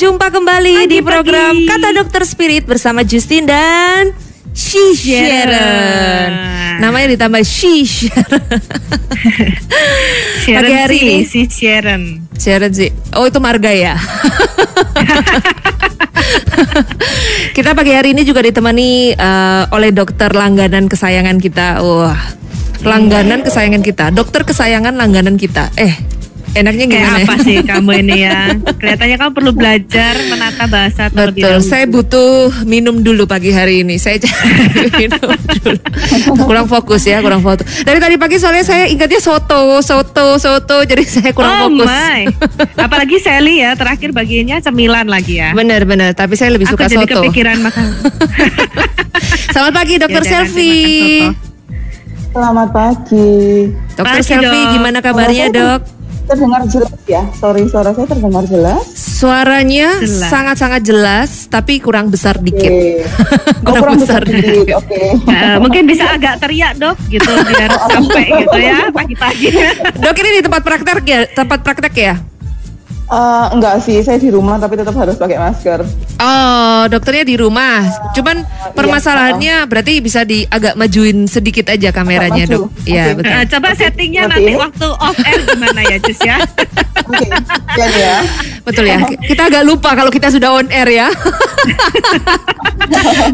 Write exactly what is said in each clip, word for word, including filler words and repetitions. berjumpa kembali pagi, di program pagi. Kata Dokter Spirit bersama Justine dan Sharon. Sharon. Namanya ditambah Sharon. Pagi hari si, ini si Sharon. Sharon sih. Oh, itu marga ya. Kita pagi hari ini juga ditemani uh, oleh dokter langganan kesayangan kita. Wah, langganan kesayangan kita. Dokter kesayangan langganan kita. Eh, enaknya gimana? Kayak apa sih kamu ini ya? Kelihatannya kamu perlu belajar menata bahasa. Betul, saya butuh minum dulu pagi hari ini. Saya minum dulu. Kurang fokus ya, kurang fokus. Dari tadi pagi soalnya saya ingatnya soto, soto, soto. Jadi saya kurang oh fokus. My. Apalagi Sally ya, terakhir bagiannya cemilan lagi ya. Benar-benar, tapi saya lebih Aku suka jadi soto. Aku kepikiran makan. Selamat pagi Dokter Selvi. Selamat pagi. Dokter Selvi, gimana kabarnya dok? Terdengar jelas ya, sorry suara saya terdengar jelas. Suaranya sangat-sangat jelas, tapi kurang besar okay. dikit. kurang, oh, kurang besar, besar dikit, oke. Okay. Nah, mungkin bisa agak teriak dok, gitu biar sampai gitu ya pagi-pagi. Dok ini di tempat praktek ya, tempat praktek ya? Uh, enggak sih, saya di rumah tapi tetap harus pakai masker. Oh, dokternya di rumah. Uh, Cuman permasalahannya iya, uh, berarti bisa di agak majuin sedikit aja kameranya, Dok. Iya, okay. betul. Uh, coba okay. settingnya okay. nanti waktu off air gimana ya, Jus ya? Oke. Okay. Ya. Betul ya. Kita agak lupa kalau kita sudah on air ya.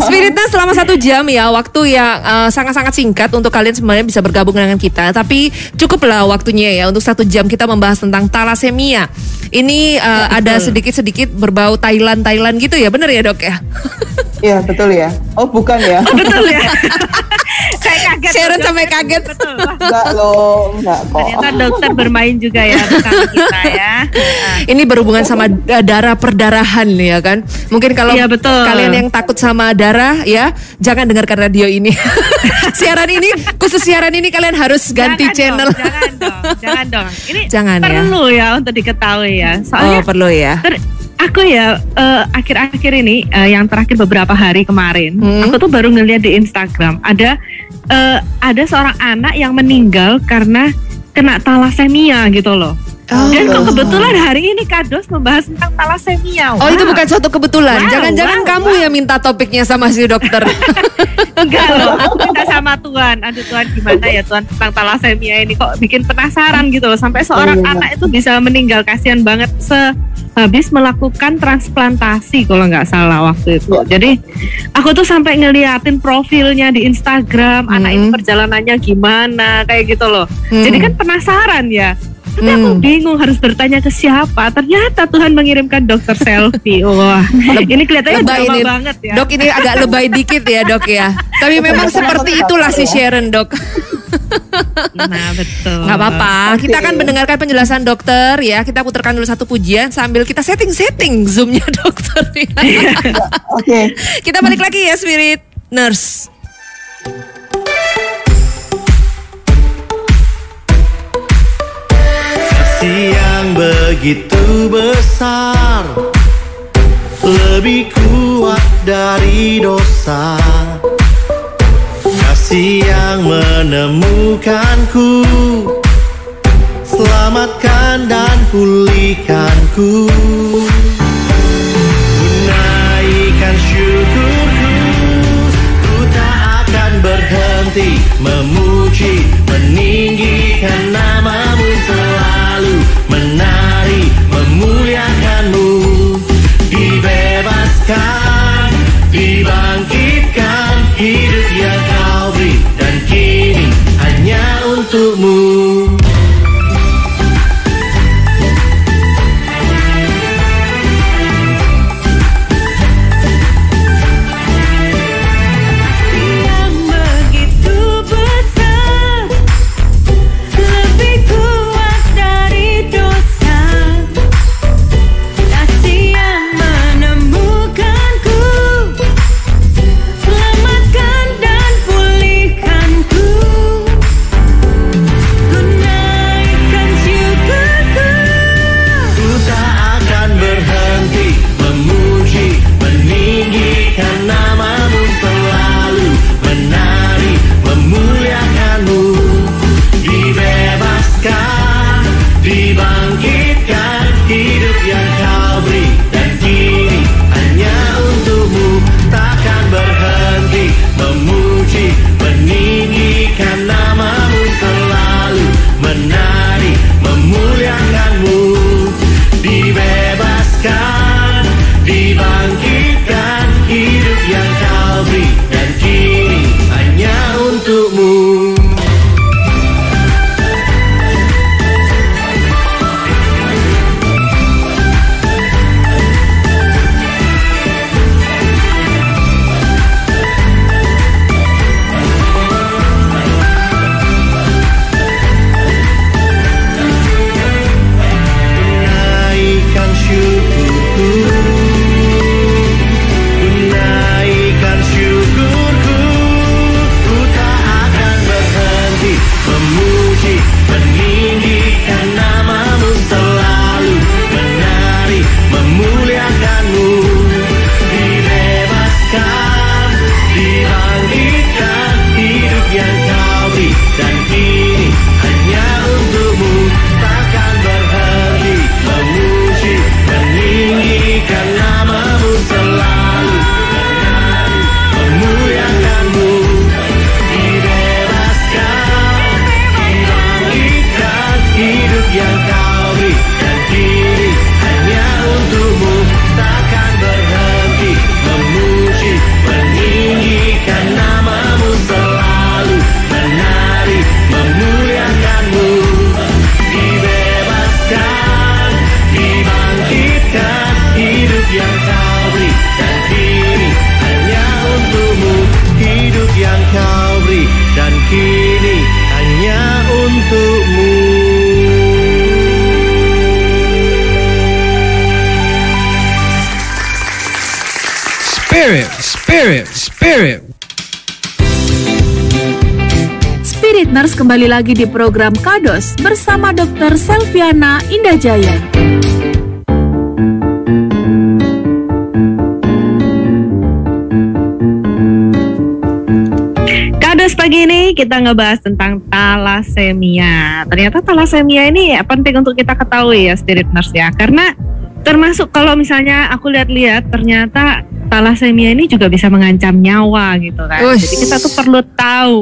Spiritnya selama satu jam ya, waktu yang uh, sangat-sangat singkat untuk kalian semuanya bisa bergabung dengan kita. Tapi cukuplah waktunya ya untuk satu jam kita membahas tentang thalasemia. Ini Ini uh, ya, ada sedikit-sedikit berbau Thailand-Thailand gitu ya, bener ya dok ya? Iya betul ya. Oh bukan ya? Oh, betul ya. Saya kaget. Sharon sampai kaget. Betul. Enggak loh, enggak kok. Ternyata dokter bermain juga ya bersama kita ya. Ini berhubungan sama darah perdarahan ya kan? Mungkin kalau ya, kalian yang takut sama darah ya, jangan dengarkan radio ini. Siaran ini khusus siaran ini kalian harus ganti jangan channel. Dong, jangan dong, jangan dong. Ini jangan, perlu ya. ya untuk diketahui ya. Soalnya oh, perlu ya. Ter, aku ya uh, akhir-akhir ini uh, yang terakhir beberapa hari kemarin, hmm? aku tuh baru ngeliat di Instagram ada uh, ada seorang anak yang meninggal karena kena thalasemia gitu loh. Oh, Dan kok kebetulan hari ini Kados membahas tentang thalasemia. Wow. Oh itu bukan suatu kebetulan. Wow, Jangan-jangan wow, kamu wow. yang minta topiknya sama si dokter. Enggak loh, aku minta sama Tuhan. Aduh Tuhan gimana ya Tuhan tentang thalasemia ini kok bikin penasaran gitu loh. Sampai seorang oh, iya. anak itu bisa meninggal, kasihan banget sehabis melakukan transplantasi kalau nggak salah waktu itu. Ya. Jadi aku tuh sampai ngeliatin profilnya di Instagram, hmm. anak ini perjalanannya gimana kayak gitu loh. Hmm. Jadi kan penasaran ya. Tapi aku bingung harus bertanya ke siapa. Ternyata Tuhan mengirimkan dokter Selvi. Wah, ini kelihatannya drama banget ya. Dok ini agak lebay dikit ya dok ya. Tapi memang seperti itulah si Sharon dok. Nah betul. Gak apa-apa. Kita akan mendengarkan penjelasan dokter ya. Kita putarkan dulu satu pujian sambil kita setting-setting zoomnya dokter. Oke. Kita balik lagi ya Spirit Nurse. Yang begitu besar, lebih kuat dari dosa. Kasih yang menemukanku, selamatkan dan pulihkanku. Ku naikkan syukurku, ku tak akan berhenti memuji, meninggikan namamu selalu. Menari memuliakanmu, dibebaskan, dibangkitkan, hidup yang kau beri dan kini hanya untukmu. Good Spirit, Spirit. Spirit Nurse kembali lagi di program Kados bersama Dokter Selviana Indrajaya. Kados pagi ini kita ngebahas tentang thalasemia. Ternyata thalasemia ini penting untuk kita ketahui ya, Spirit Nurse ya, karena termasuk kalau misalnya aku lihat-lihat ternyata thalasemia ini juga bisa mengancam nyawa gitu kan. Ush. Jadi kita tuh perlu tahu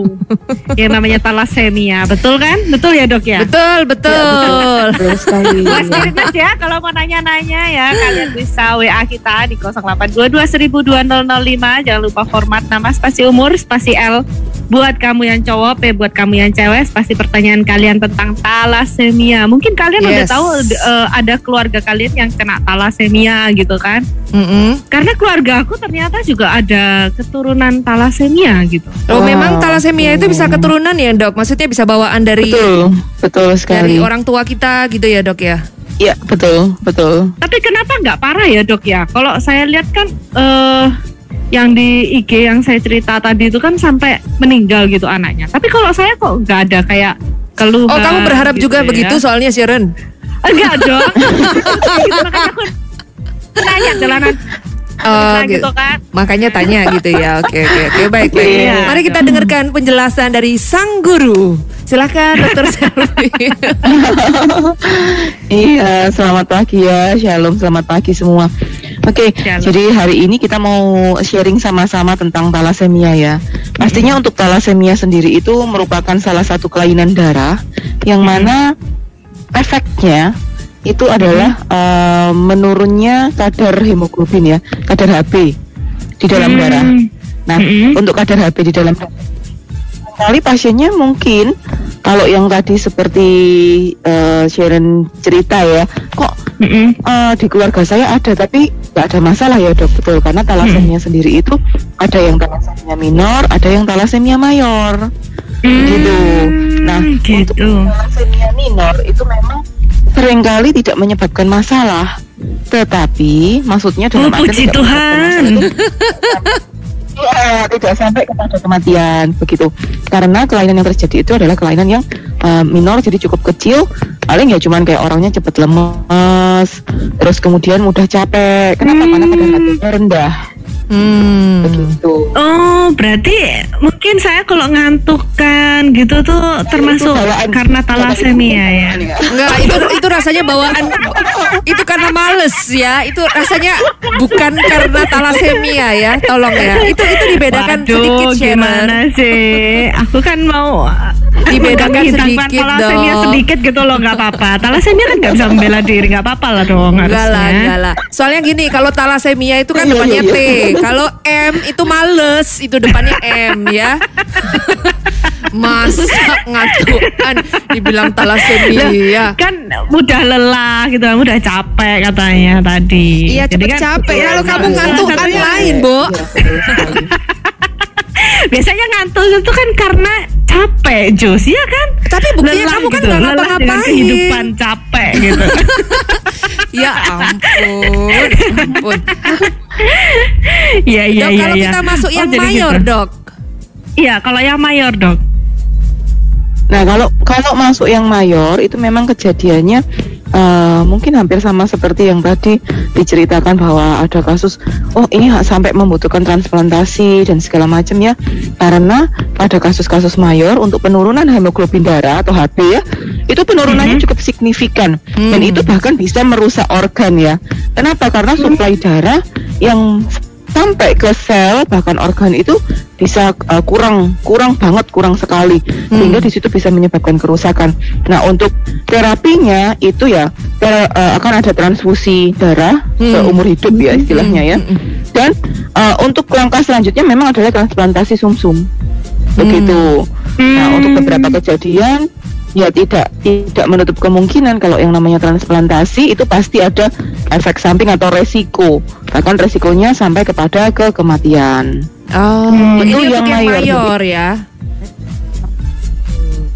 yang namanya thalasemia. Betul kan? Betul ya dok ya? Betul, betul. Ya, betul. Mas Kirinas ya, kalau mau nanya-nanya ya kalian bisa W A kita di nol delapan dua dua satu nol nol nol lima. Jangan lupa format nama spasi umur spasi L. Buat kamu yang cowok, P buat kamu yang cewek, pasti pertanyaan kalian tentang thalasemia. Mungkin kalian yes. udah tahu uh, ada keluarga kalian yang kena thalasemia gitu kan. Mm-hmm. Karena keluarga aku ternyata juga ada keturunan thalasemia gitu. Oh, oh memang thalasemia itu bisa keturunan ya dok? Maksudnya bisa bawaan dari betul, betul sekali. Dari orang tua kita gitu ya dok ya? Iya betul, betul. Tapi kenapa nggak parah ya dok ya? Kalau saya lihat kan... Uh, Yang di I G yang saya cerita tadi itu kan sampai meninggal gitu anaknya. Tapi kalau saya kok nggak ada kayak keluhan. Oh kamu berharap gitu juga ya. Begitu soalnya Sharon? Enggak dong. Gitu, makanya aku nanya jalanan. Oh, gitu. Gitu kan. Makanya tanya gitu ya. Oke oke oke baik baik. Iya, mari kita dong dengarkan penjelasan dari sang guru. Silahkan Dokter Selvi. Iya selamat pagi ya. Shalom selamat pagi semua. Oke, okay, jadi hari ini kita mau sharing sama-sama tentang thalasemia ya. Pastinya untuk thalasemia sendiri itu merupakan salah satu kelainan darah yang mana efeknya itu adalah uh, menurunnya kadar hemoglobin ya, kadar H B di dalam darah. Nah, untuk kadar H B di dalam darah, kali pasiennya mungkin kalau yang tadi seperti uh, Sharon cerita ya, kok Mm-hmm. Uh, di keluarga saya ada tapi nggak ada masalah ya dok, betul, karena thalasemia mm-hmm. sendiri itu ada yang thalasemia minor, ada yang thalasemia mayor mm-hmm. gitu. Nah gitu. Untuk thalasemia minor itu memang seringkali tidak menyebabkan masalah, tetapi maksudnya dalam oh, puji Tuhan itu, ya, tidak sampai kepada kematian begitu, karena kelainan yang terjadi itu adalah kelainan yang uh, minor, jadi cukup kecil, paling ya cuman kayak orangnya cepat lemes, terus kemudian mudah capek. Kenapa? Hmm. Karena kadar H B-nya rendah. Hmm. Begitu. Oh, berarti mungkin saya kalau ngantuk kan gitu tuh nah, termasuk bawaan, karena thalasemia ya. Enggak, itu itu rasanya bawaan. Itu karena males ya. Itu rasanya bukan karena thalasemia ya. Tolong ya. Itu itu dibedakan. Waduh, sedikit gimana sih? Aku kan mau dibedakan sedikit dong. Sedikit gitu loh, nggak apa-apa. Thalasemia kan nggak bisa membela diri, nggak apa-apa lah dong. Enggak lah, enggak lah. Soalnya gini, kalau thalasemia itu kan depannya T, kalau M itu males, itu depannya M ya. Masa ngatukan dibilang thalasemia kan mudah lelah gitu, mudah capek katanya tadi. Iya, cepet kan capek. Kalau ya, kamu ngantuk kan lain, Bu. Biasanya ngantuk itu kan karena capek, Jus, ya kan? Tapi buktinya lelah kamu kan nggak gitu, ngapa-ngapain. Kehidupan capek gitu. Ya ampun, ampun. Ya, ya, dok, ya, kalau ya. Kita masuk oh, yang mayor, gitu. Dok. Iya, kalau yang mayor, dok. Nah, kalau kalau masuk yang mayor itu memang kejadiannya uh, mungkin hampir sama seperti yang tadi diceritakan bahwa ada kasus oh ini sampai membutuhkan transplantasi dan segala macam ya, karena pada kasus-kasus mayor untuk penurunan hemoglobin darah atau H B ya itu penurunannya mm-hmm. cukup signifikan mm-hmm. dan itu bahkan bisa merusak organ ya. Kenapa? Karena suplai darah yang sampai ke sel bahkan organ itu bisa uh, kurang kurang banget kurang sekali hmm. sehingga di situ bisa menyebabkan kerusakan. Nah untuk terapinya itu ya ter, uh, akan ada transfusi darah hmm. seumur hidup ya istilahnya ya. Dan uh, untuk langkah selanjutnya memang adalah transplantasi sumsum begitu. Hmm. Nah untuk beberapa kejadian ya tidak tidak menutup kemungkinan kalau yang namanya transplantasi itu pasti ada efek samping atau resiko, bahkan resikonya sampai kepada ke kematian. Oh, hmm. itu yang mayor, mayor ya.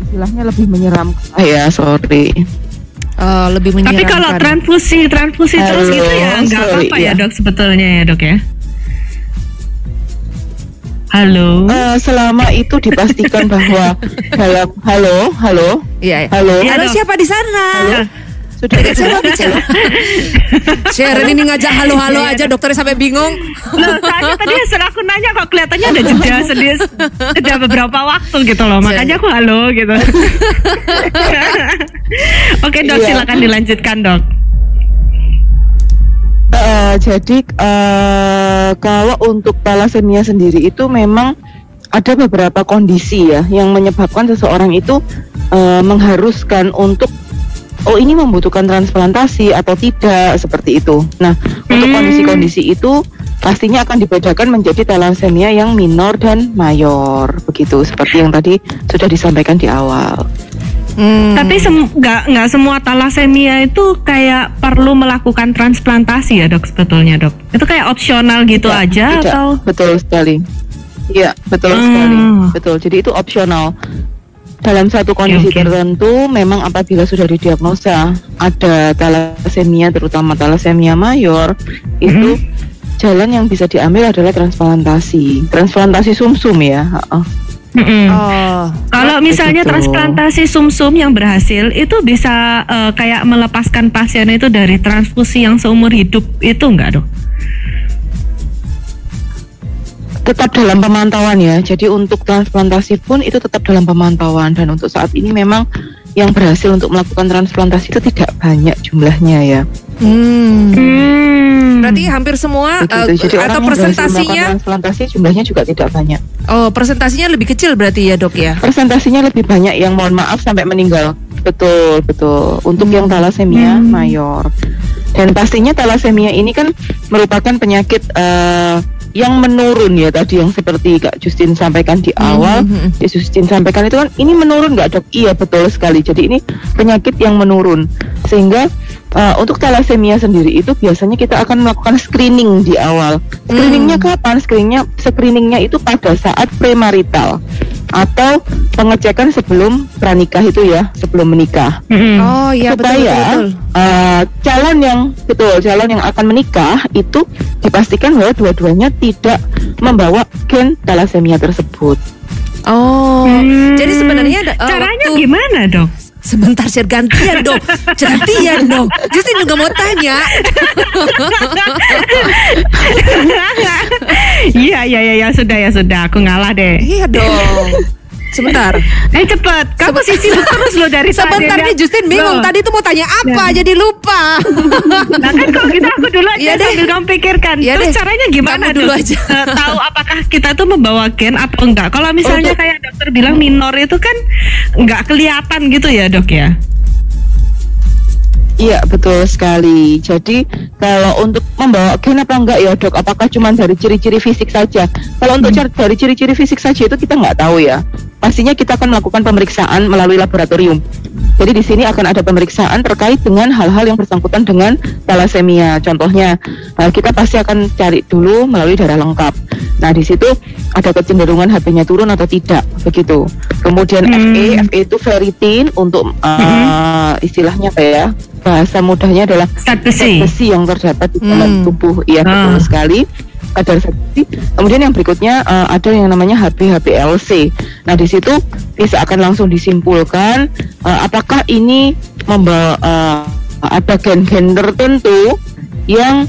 Istilahnya lebih menyeramkan. Oh, ya, sorry. Uh, lebih menyeramkan. Tapi kalau transfusi transfusi terus gitu ya nggak apa-apa ya. ya dok sebetulnya ya dok ya. Halo. Uh, selama itu dipastikan bahwa dalam halo, halo, iya, iya. halo, halo. Halo siapa di sana? Halo. Sudah dekat siapa bicara? Sharon ini ngajak halo-halo aja, dokternya sampai bingung. Loh, soalnya tadi setelah aku nanya kok kelihatannya ada jeda sedih, jeda beberapa waktu gitu loh. Makanya aku halo gitu. Oke dok, iya. Silakan dilanjutkan dok. Uh, jadi uh, kalau untuk thalasemia sendiri itu memang ada beberapa kondisi ya yang menyebabkan seseorang itu uh, mengharuskan untuk oh ini membutuhkan transplantasi atau tidak seperti itu. Nah hmm. untuk kondisi-kondisi itu pastinya akan dibedakan menjadi thalasemia yang minor dan mayor, begitu seperti yang tadi sudah disampaikan di awal. Hmm. Tapi nggak sem nggak semua thalasemia itu kayak perlu melakukan transplantasi ya dok sebetulnya dok. Itu kayak opsional gitu tidak, aja tidak. Atau? Betul sekali. Iya betul hmm. sekali. Betul. Jadi itu opsional. Dalam satu kondisi okay, okay. tertentu memang apabila sudah didiagnosa ada thalasemia terutama thalasemia mayor mm-hmm. itu jalan yang bisa diambil adalah transplantasi. Transplantasi sumsum ya. Uh-uh. Mm-hmm. Oh, kalau misalnya gitu. Transplantasi sumsum yang berhasil itu bisa uh, kayak melepaskan pasien itu dari transfusi yang seumur hidup itu enggak dok? Tetap dalam pemantauan ya. Jadi untuk transplantasi pun itu tetap dalam pemantauan dan untuk saat ini memang yang berhasil untuk melakukan transplantasi itu tidak banyak jumlahnya ya. Hmm. hmm. Berarti hampir semua begitu, uh, atau presentasinya transplantasi jumlahnya juga tidak banyak. Oh, presentasinya lebih kecil berarti ya, Dok ya. Presentasinya lebih banyak yang mohon maaf sampai meninggal. Betul, betul. Untuk hmm. yang thalasemia hmm. mayor. Dan pastinya thalasemia ini kan merupakan penyakit uh, yang menurun ya tadi yang seperti Kak Justine sampaikan di awal. Mm-hmm. Kak Justine sampaikan itu kan ini menurun nggak dok? Iya betul sekali. Jadi ini penyakit yang menurun sehingga uh, untuk thalasemia sendiri itu biasanya kita akan melakukan screening di awal. Screeningnya mm. kapan? Screeningnya screeningnya itu pada saat premarital atau pengecekan sebelum pranikah itu ya sebelum menikah. Mm-hmm. Oh iya supaya, betul betul. Uh, calon yang betul calon yang akan menikah itu dipastikan bahwa dua-duanya tidak membawa gen thalasemia tersebut. Oh, hmm. jadi sebenarnya uh, caranya waktu... gimana dok? Sebentar, share gantian dong, gantian dong. Justine juga mau tanya. Iya, iya, iya, ya, sudah ya sudah, aku ngalah deh. Iya dong. Sebentar. Eh cepat, kamu sih sibuk terus loh dari tadi. Sebentar nih Justine bingung loh. Tadi tuh mau tanya apa nah. jadi lupa. Nah kan kalau kita aku dulu aja ya sambil deh. Kamu pikirkan. Ya terus deh. Caranya gimana kamu dulu aja. Uh, tahu apakah kita tuh membawa gen atau enggak. Kalau misalnya oh, kayak dokter bilang minor itu kan enggak kelihatan gitu ya dok ya. Iya betul sekali. Jadi kalau untuk membawa gen apa enggak ya dok? Apakah cuma dari ciri-ciri fisik saja? Kalau untuk hmm. dari ciri-ciri fisik saja itu kita nggak tahu ya. Pastinya kita akan melakukan pemeriksaan melalui laboratorium. Jadi di sini akan ada pemeriksaan terkait dengan hal-hal yang bersangkutan dengan thalasemia. Contohnya kita pasti akan cari dulu melalui darah lengkap. Nah di situ ada kecenderungan H B-nya turun atau tidak begitu. Kemudian hmm. F A, F A itu ferritin untuk uh, hmm. istilahnya apa ya? Bahasa mudahnya adalah zat besi yang terdapat di dalam hmm. tubuh. Iya betul ah. sekali. Kadar zat besi. Kemudian yang berikutnya uh, ada yang namanya H P L C. Nah di situ bisa akan langsung disimpulkan uh, apakah ini membawa uh, ada gen-gen tertentu yang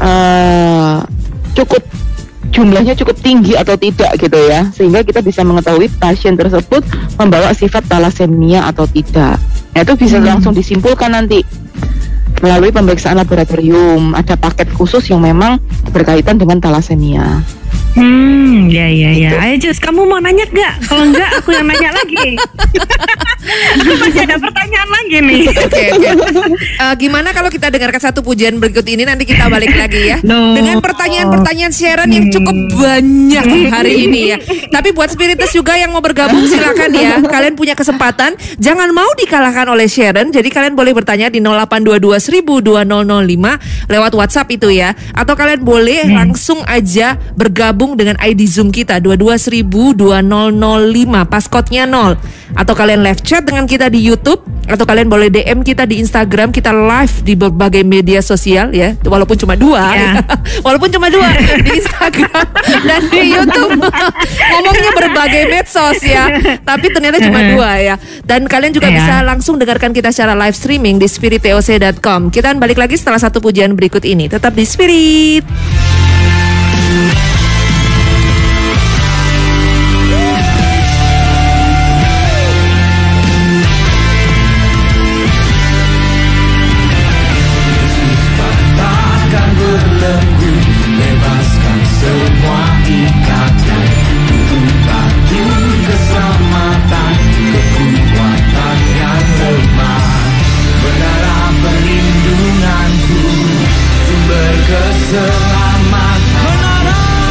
uh, cukup jumlahnya cukup tinggi atau tidak gitu ya sehingga kita bisa mengetahui pasien tersebut membawa sifat thalasemia atau tidak. Nah, itu bisa hmm. langsung disimpulkan nanti melalui pemeriksaan laboratorium. Ada paket khusus yang memang berkaitan dengan thalasemia. Hmm, ya ya ya. Gitu. Ayo Jus, kamu mau nanya nggak? Kalau nggak, aku yang nanya lagi. Aku masih ada pertanyaan lagi nih. Oke. Okay, okay. uh, gimana kalau kita dengarkan satu pujian berikut ini nanti kita balik lagi ya. No. Dengan pertanyaan-pertanyaan Sharon yang cukup banyak hari ini ya. Tapi buat Spiritus juga yang mau bergabung silakan ya. Kalian punya kesempatan. Jangan mau dikalahkan oleh Sharon. Jadi kalian boleh bertanya di nol delapan dua dua nol delapan satu nol nol nol dua nol nol lima lewat WhatsApp itu ya. Atau kalian boleh hmm. langsung aja bergabung dengan I D Zoom kita dua puluh dua ribu dua nol nol lima paskodnya nol. Atau kalian live chat dengan kita di YouTube, atau kalian boleh D M kita di Instagram. Kita live di berbagai media sosial ya, walaupun cuma dua yeah. walaupun cuma dua di Instagram dan di YouTube. Ngomongnya berbagai medsos ya, tapi ternyata cuma dua ya. Dan kalian juga yeah. bisa langsung dengarkan kita secara live streaming di spirit t o c dot com. Kita balik lagi setelah satu pujian berikut ini. Tetap di Spirit. Selamat menara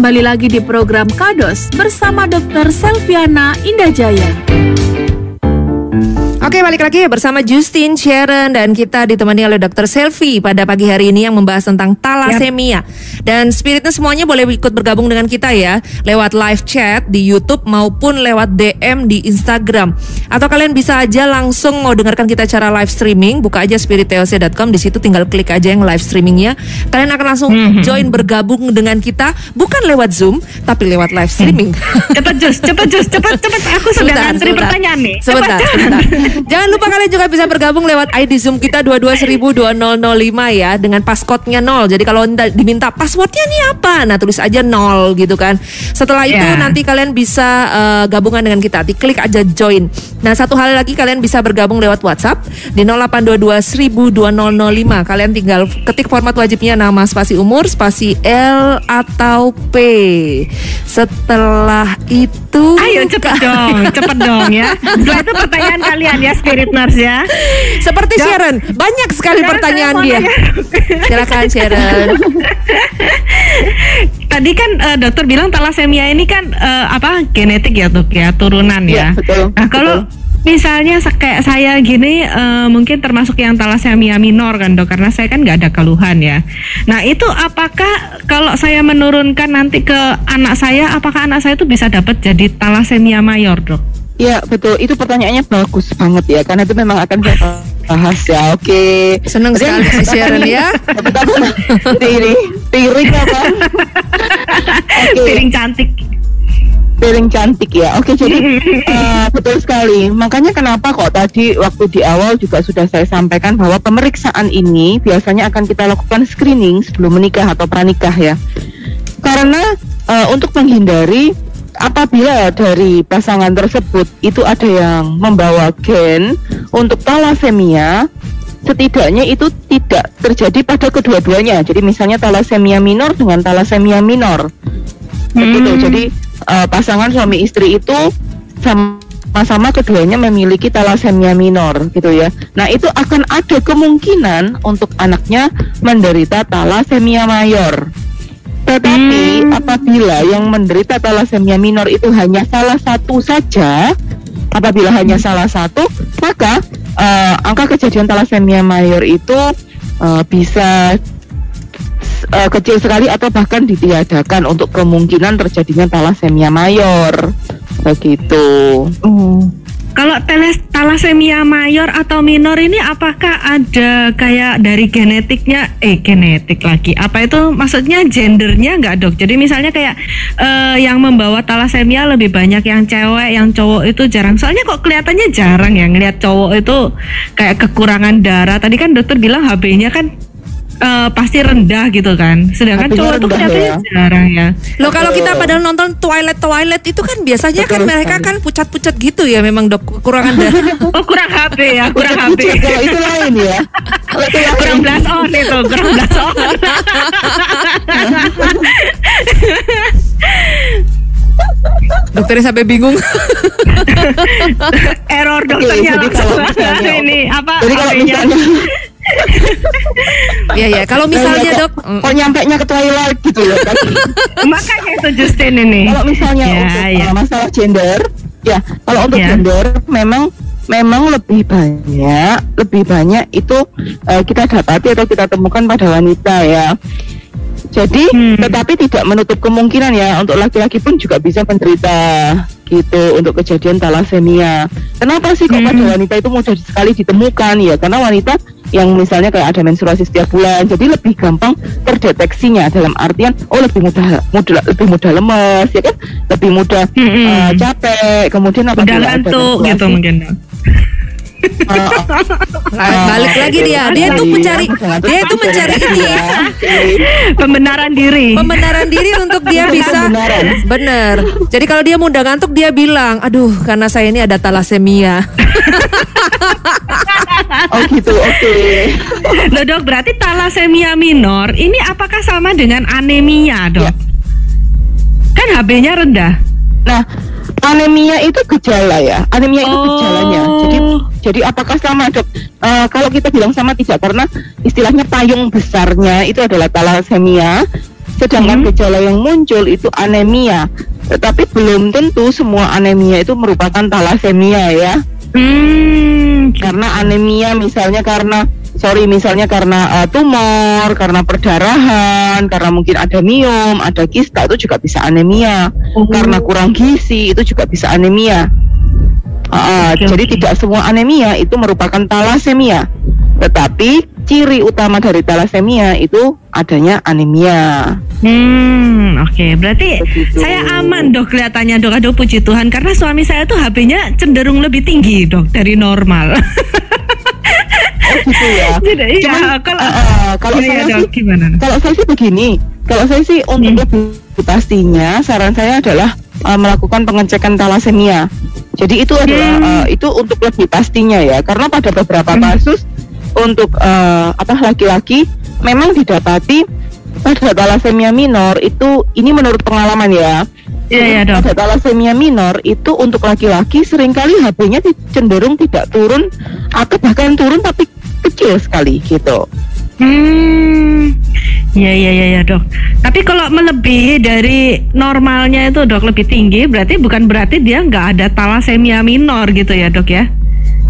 kembali lagi di program Kados bersama Dokter Selviana Indrajaya. Oke, balik lagi ya bersama Justine, Sharon, dan kita ditemani oleh Dokter Selvi pada pagi hari ini yang membahas tentang thalasemia. Dan spiritnya semuanya boleh ikut bergabung dengan kita ya, lewat live chat di YouTube maupun lewat D M di Instagram. Atau kalian bisa aja langsung mau dengarkan kita cara live streaming, buka aja spirit t o c dot com, di situ tinggal klik aja yang live streamingnya. Kalian akan langsung mm-hmm. join bergabung dengan kita, bukan lewat Zoom, tapi lewat live streaming. Cepat Jus, cepat Jus, cepat cepat. Aku sudah ngantri pertanyaan nih. Sebentar, sebentar. Jangan lupa kalian juga bisa bergabung lewat I D Zoom kita dua puluh dua ribu dua nol nol lima ya, dengan passcode-nya nol. Jadi kalau diminta passwordnya nih apa, nah tulis aja nol gitu kan. Setelah itu yeah. nanti kalian bisa uh, gabungan dengan kita, klik aja join. Nah, satu hal lagi, kalian bisa bergabung lewat WhatsApp di nol delapan dua dua satu nol nol nol lima. Kalian tinggal ketik format wajibnya nama, spasi umur, spasi L atau P. Setelah itu, ayo cepet dong, cepet dong ya. Setelah itu pertanyaan kalian ya, Spirit Nurse ya. Seperti Jok. Sharon, banyak sekali Sharon, pertanyaan dia. Silakan Sharon. Tadi kan uh, dokter bilang thalasemia ini kan uh, apa genetik ya, Dok ya, turunan ya. ya betul, nah kalau betul. Misalnya kayak saya gini uh, mungkin termasuk yang thalasemia minor kan Dok, karena saya kan nggak ada keluhan ya. Nah itu apakah kalau saya menurunkan nanti ke anak saya, apakah anak saya itu bisa dapat jadi thalasemia mayor Dok? Ya betul, itu pertanyaannya bagus banget ya, karena itu memang akan saya bahas ya. Oke okay. Seneng sekali Sharon ya. Tapi aku piring, piring apa? Okay. Piring cantik piring cantik ya, oke jadi uh, betul sekali, makanya kenapa kok tadi waktu di awal juga sudah saya sampaikan bahwa pemeriksaan ini biasanya akan kita lakukan screening sebelum menikah atau pranikah ya, karena uh, untuk menghindari apabila dari pasangan tersebut itu ada yang membawa gen untuk thalasemia, setidaknya itu tidak terjadi pada kedua-duanya. Jadi misalnya thalasemia minor dengan thalasemia minor begitu, hmm. jadi Uh, pasangan suami istri itu sama-sama keduanya memiliki thalasemia minor gitu ya. Nah itu akan ada kemungkinan untuk anaknya menderita thalasemia mayor. Tetapi hmm. apabila yang menderita thalasemia minor itu hanya salah satu saja, apabila hanya salah satu, maka uh, angka kejadian thalasemia mayor itu uh, bisa Uh, kecil sekali atau bahkan ditiadakan untuk kemungkinan terjadinya thalasemia mayor begitu. Uh. Kalau thalasemia mayor atau minor ini apakah ada kayak dari genetiknya? Eh genetik lagi. Apa itu maksudnya gendernya nggak Dok? Jadi misalnya kayak uh, yang membawa thalasemia lebih banyak yang cewek, yang cowok itu jarang. Soalnya kok kelihatannya jarang ya ngelihat cowok itu kayak kekurangan darah. Tadi kan dokter bilang H B-nya kan Uh, pasti rendah gitu kan, sedangkan cowok itu kelihatannya jarang ya. Loh kalau kita padahal nonton Twilight Twilight itu kan biasanya betul, kan mereka kan pucat-pucat gitu ya, memang Dok kekurangan darah. Oh kurang H B ya, kurang H B. Kalau itu lain ya. Kalau itu lain. Kurang blast on itu, kurang blast on. Dokternya sampai bingung. Error dokternya. Oke, jadi kalau misalnya, ini apa? Jadi kalau misalnya ya ya, kalau misalnya Dok, kok nyampenya ke toilet gitu loh. Makanya itu Justin ini. Kalau misalnya ya, untuk ya. masalah gender, ya kalau untuk ya. gender memang memang lebih banyak, lebih banyak itu uh, kita dapati atau kita temukan pada wanita ya. Jadi, hmm. tetapi tidak menutup kemungkinan ya untuk laki-laki pun juga bisa menderita gitu untuk kejadian thalasemia. Kenapa sih kok hmm. pada wanita itu mudah sekali ditemukan ya? Karena wanita yang misalnya kayak ada menstruasi setiap bulan, jadi lebih gampang terdeteksinya dalam artian oh lebih mudah, mudah lebih mudah lemes ya kan, lebih mudah hmm. uh, capek, kemudian apa gitu gitu mungkin. Uh, uh, balik lagi dia, dia itu mencari, dia itu mencari ini pembenaran diri, pembenaran diri untuk dia bisa bener. Jadi kalau dia mudah ngantuk dia bilang, aduh karena saya ini ada thalasemia. Oh gitu, oke. Okay. Loh Dok, berarti thalasemia minor ini apakah sama dengan anemia Dok? Ya. Kan H B-nya rendah. Nah. Anemia itu gejala ya, anemia itu oh. gejalanya. Jadi, jadi apakah sama Dok? Uh, kalau kita bilang sama tidak, karena istilahnya payung besarnya itu adalah thalasemia. Sedangkan hmm. gejala yang muncul itu anemia. Tetapi belum tentu semua anemia itu merupakan thalasemia ya. Hmm. Karena anemia misalnya karena sorry misalnya karena uh, tumor, karena perdarahan, karena mungkin ada miom, ada kista, itu juga bisa anemia. Oh. Karena kurang gizi itu juga bisa anemia. Uh, okay, jadi okay. Tidak semua anemia itu merupakan thalasemia. Tetapi ciri utama dari thalasemia itu adanya anemia. Hmm, oke. Okay. Berarti begitu. Saya aman dok kelihatannya dok. Aduh puji Tuhan karena suami saya tuh H B-nya cenderung lebih tinggi dok dari normal. Oh gitu ya. Jadi, cuman, ya kalau uh, uh, kalau iya, saya dok, sih, gimana? Kalau saya sih begini. Kalau saya sih untuk hmm. lebih pastinya saran saya adalah uh, melakukan pengecekan thalasemia. Jadi itu adalah hmm. uh, itu untuk lebih pastinya ya. Karena pada beberapa hmm. kasus untuk uh, apa laki-laki memang didapati pada thalasemia minor itu, ini menurut pengalaman ya. Iya, yeah, yeah, pada thalasemia minor itu untuk laki-laki seringkali H B-nya cenderung tidak turun atau bahkan turun tapi kecil sekali gitu. Hmm, ya ya ya ya dok. Tapi kalau melebihi dari normalnya itu dok lebih tinggi, berarti bukan berarti dia nggak ada thalasemia minor gitu ya dok ya?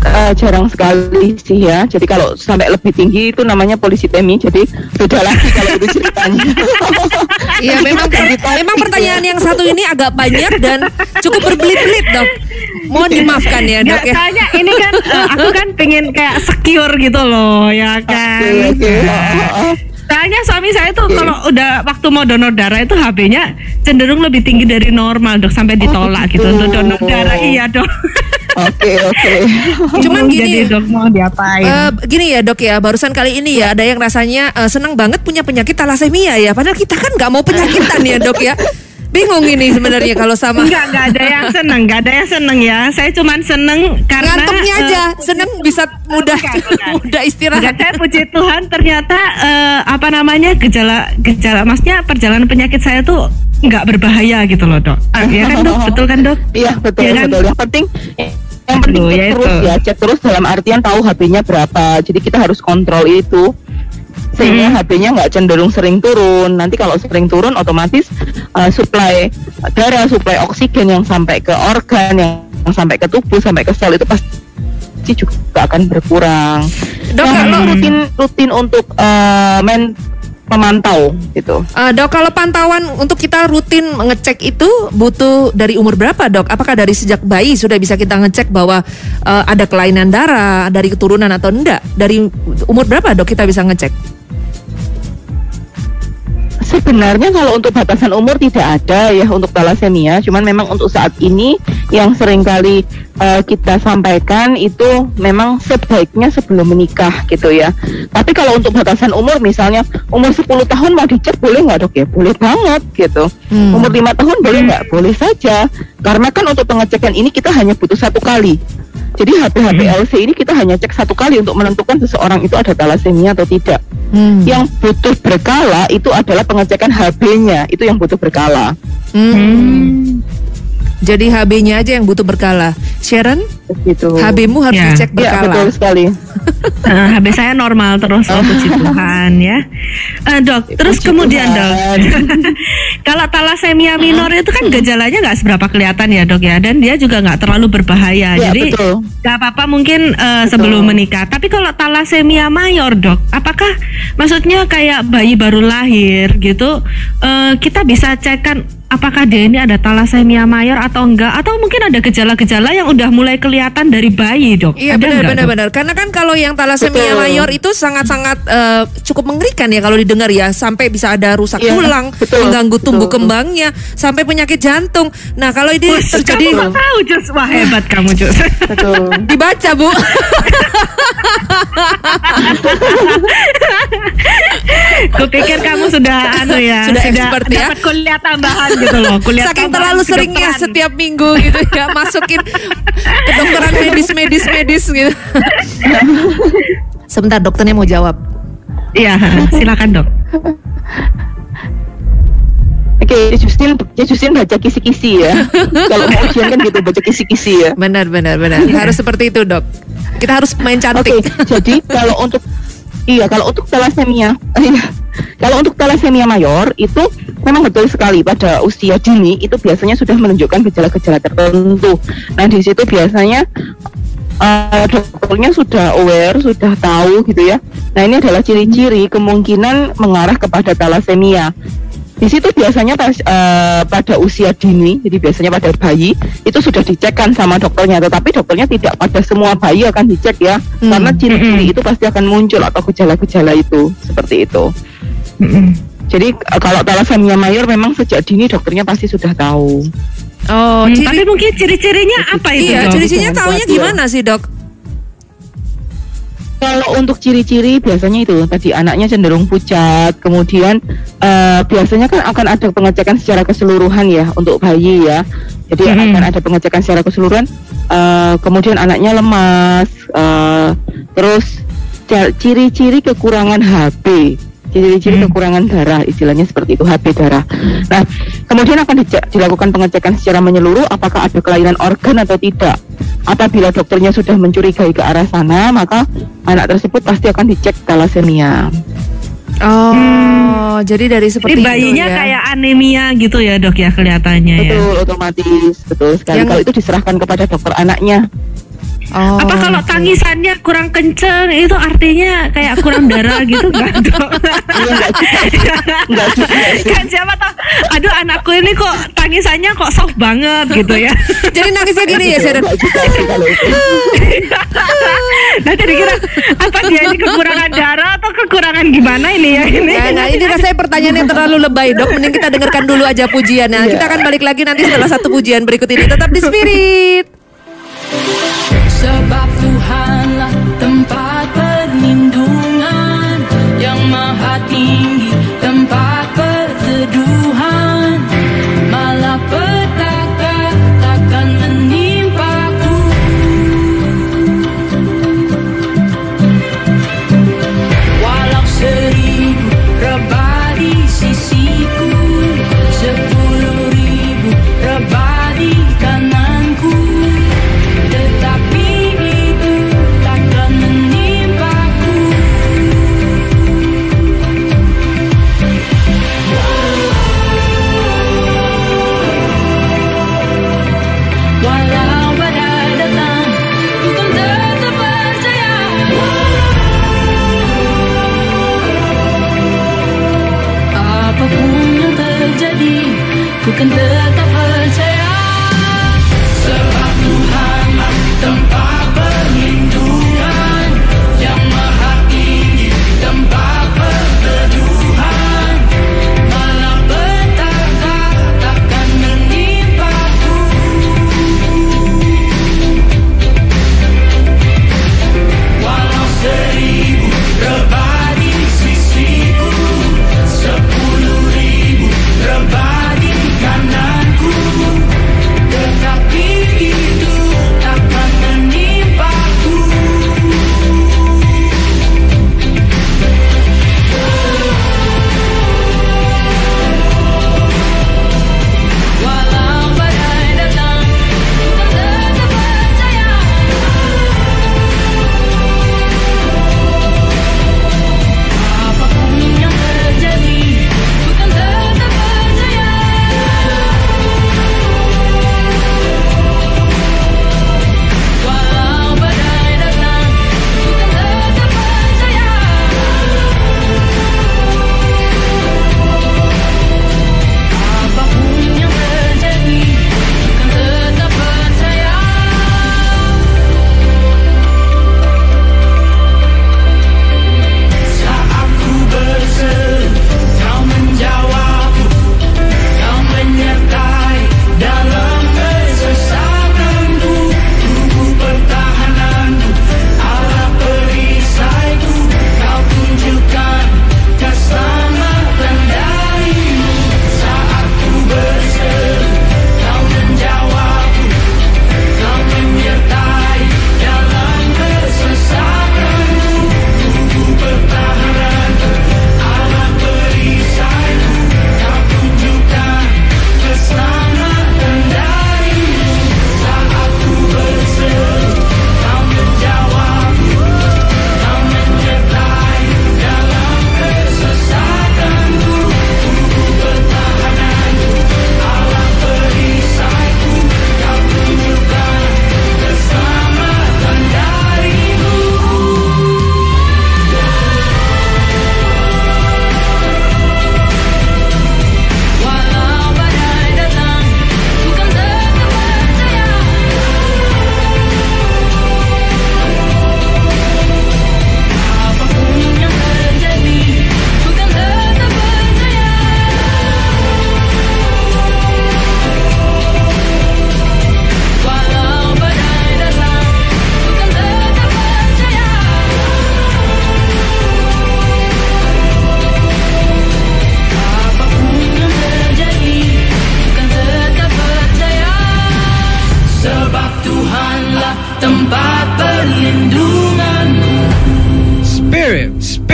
Uh, jarang sekali sih ya. Jadi kalau sampai lebih tinggi itu namanya polisitemi. Jadi beda lagi kalau itu ceritanya. Iya memang memang pertanyaan yang satu ini agak banyak dan cukup berbelit-belit dok. Mohon dimaafkan ya dok. Gak, ya. Soalnya ini kan uh, aku kan pengen kayak secure gitu loh ya kan. Okay, okay. Nah. Soalnya suami saya tuh okay. kalau udah waktu mau donor darah itu H B-nya cenderung lebih tinggi dari normal dok sampai ditolak oh, gitu. gitu untuk donor darah iya dok. Oke oke. Cuman gini, jadi dok mau diapain? Uh, gini ya dok ya, barusan kali ini ya ada yang rasanya uh, senang banget punya penyakit thalasemia ya. Padahal kita kan nggak mau penyakitan ya dok ya. Bingung ini sebenarnya kalau sama. Enggak, enggak ada yang seneng, enggak ada yang seneng ya. Saya cuman seneng karena ngantuknya aja, uh, seneng bisa mudah mudah istirahat. Saya puji Tuhan ternyata uh, apa namanya gejala gejala maksudnya perjalanan penyakit saya tuh enggak berbahaya gitu loh dok. Ah, ya kan dok, betul kan dok? Iya betul, ya, kan? betul. Yang penting yang penting Aduh, cek ya terus itu. ya, cek terus dalam artian tahu H B-nya berapa. Jadi kita harus kontrol itu. Sehingga hmm. H B-nya nggak cenderung sering turun. Nanti kalau sering turun otomatis uh, suplai darah, suplai oksigen yang sampai ke organ, yang, yang sampai ke tubuh, sampai ke sel itu pasti juga akan berkurang. Dok, nah, kalau rutin rutin untuk uh, men pemantau gitu. Uh, dok, kalau pantauan untuk kita rutin ngecek itu butuh dari umur berapa dok? Apakah dari sejak bayi sudah bisa kita ngecek bahwa uh, ada kelainan darah dari keturunan atau enggak? Dari umur berapa dok kita bisa ngecek? Sebenarnya kalau untuk batasan umur tidak ada ya untuk thalasemia, cuman memang untuk saat ini yang seringkali uh, kita sampaikan itu memang sebaiknya sebelum menikah gitu ya. Tapi kalau untuk batasan umur misalnya umur sepuluh tahun mau dicek boleh nggak dok ya? Boleh banget gitu. Hmm. Umur lima tahun boleh nggak? Boleh saja. Karena kan untuk pengecekan ini kita hanya butuh satu kali. Jadi H P L C ini kita hanya cek satu kali untuk menentukan seseorang itu ada thalasemia atau tidak. Hmm. Yang butuh berkala itu adalah pengecekan H B-nya, itu yang butuh berkala. Hmm. Hmm. Jadi H B-nya aja yang butuh berkala. Sharon, begitu. H B-mu harus ya. dicek berkala. Ya, betul sekali. uh, H B saya normal terus, oh puji Tuhan ya. Uh, dok, terus puji kemudian Tuhan. dok, kalau thalasemia minor itu kan gejalanya nggak seberapa kelihatan ya dok ya, dan dia juga nggak terlalu berbahaya. Ya, jadi nggak apa-apa mungkin uh, sebelum menikah. Tapi kalau thalasemia mayor dok, apakah maksudnya kayak bayi baru lahir gitu, uh, kita bisa cekkan apakah dia ini ada thalasemia mayor atau enggak? Atau mungkin ada gejala-gejala yang udah mulai kelihatan dari bayi dok? Iya benar-benar. Karena kan kalau yang thalasemia betul. mayor itu sangat-sangat uh, cukup mengerikan ya kalau didengar ya. Sampai bisa ada rusak yeah, tulang, betul, mengganggu betul, tumbuh betul. kembangnya, sampai penyakit jantung. Nah kalau ini Push, terjadi... Kamu tahu Jus, wah hebat kamu Jus. Betul. Dibaca bu. Kupikir kamu sudah anu ya, sudah, sudah expert ya. Dapat kuliah tambahan. Gitu loh, saking terlalu seringnya setiap minggu gitu ya masukin kedokteran medis-medis-medis gitu. Sebentar dokternya mau jawab. Iya, silakan dok. Oke, Justine, Justine baca kisi-kisi ya. Kalau mau ujian kan gitu baca kisi-kisi ya. Benar, benar, benar. Harus seperti itu dok. Kita harus main cantik. Oke, jadi kalau untuk Iya, kalau untuk thalasemia, iya. Kalau untuk thalasemia mayor itu memang betul sekali pada usia dini itu biasanya sudah menunjukkan gejala-gejala tertentu. Nah, di situ biasanya uh, dokternya sudah aware, sudah tahu gitu ya. Nah, ini adalah ciri-ciri kemungkinan mengarah kepada thalasemia. Di situ biasanya pas, uh, pada usia dini, jadi biasanya pada bayi itu sudah dicekkan sama dokternya, tetapi dokternya tidak pada semua bayi akan dicek ya, hmm. karena ciri-ciri itu pasti akan muncul atau gejala-gejala itu seperti itu. Hmm. Jadi uh, kalau thalasemia mayor memang sejak dini dokternya pasti sudah tahu. Oh, hmm. ciri... tapi mungkin ciri-cirinya apa itu? Iya, ciri-cirinya taunya gimana sih, Dok? Kalau untuk ciri-ciri biasanya itu tadi anaknya cenderung pucat, kemudian uh, biasanya kan akan ada pengecekan secara keseluruhan ya untuk bayi ya. Jadi mm-hmm. akan ada pengecekan secara keseluruhan, uh, kemudian anaknya lemas, uh, terus ciri-ciri kekurangan H B, ciri-ciri mm-hmm. kekurangan darah, istilahnya seperti itu, H B darah. Nah, kemudian akan dicek, dilakukan pengecekan secara menyeluruh apakah ada kelainan organ atau tidak. Apabila dokternya sudah mencurigai ke arah sana, maka anak tersebut pasti akan dicek thalasemia. Oh, hmm. jadi dari seperti jadi bayinya itu ya, kayak anemia gitu ya, Dok ya, kelihatannya. Betul, ya. Otomatis, betul sekali. Yang... Kalau itu diserahkan kepada dokter anaknya. Oh, apa kalau tangisannya kurang kenceng itu artinya kayak kurang darah gitu kan, Dok? Kan siapa tahu, aduh anakku ini kok tangisannya kok soft banget gitu ya. Jadi nangisnya gini ya, Sharon. Nanti dikira apa dia ini kekurangan darah atau kekurangan gimana ini ya ini. Nah, nah ini rasanya pertanyaannya terlalu lebay, Dok. Mending kita dengarkan dulu aja pujian. Nah, kita akan balik lagi nanti setelah satu pujian berikut ini. Tetap di Spirit. Sebab Tuhanlah tempat perlindungan, yang maha tinggi tempat perteduhan, malapetaka takkan menimpaku. Walau seribu reba di sisiku, sepuluh ribu reba di kananku, tapi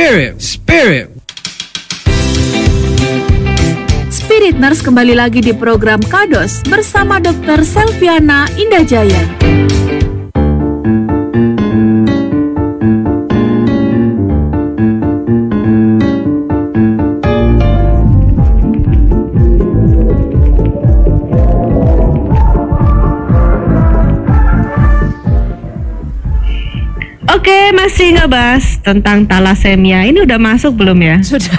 Spirit, Spirit. Spirit Nurse kembali lagi di program Kados bersama Dokter Selviana Indrajaya. Oke, masih ngebahas tentang thalasemia. Ini udah masuk belum ya? Sudah.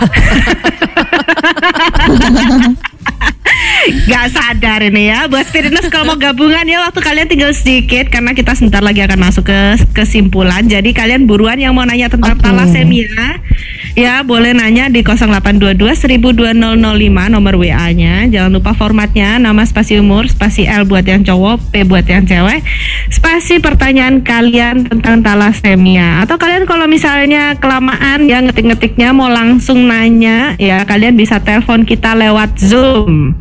Gak sadar ini ya. Buat Spirit Nurse kalau mau gabungan ya, waktu kalian tinggal sedikit karena kita sebentar lagi akan masuk ke kesimpulan. Jadi kalian buruan yang mau nanya tentang okay. thalasemia ya, boleh nanya di nol delapan dua dua satu nol nol nol nol lima nomor W A-nya. Jangan lupa formatnya, nama spasi umur, spasi L buat yang cowok, P buat yang cewek, spasi pertanyaan kalian tentang thalasemia. Atau kalian kalau misalnya kelamaan ya ngetik-ngetiknya, mau langsung nanya ya, kalian bisa telepon kita lewat Zoom.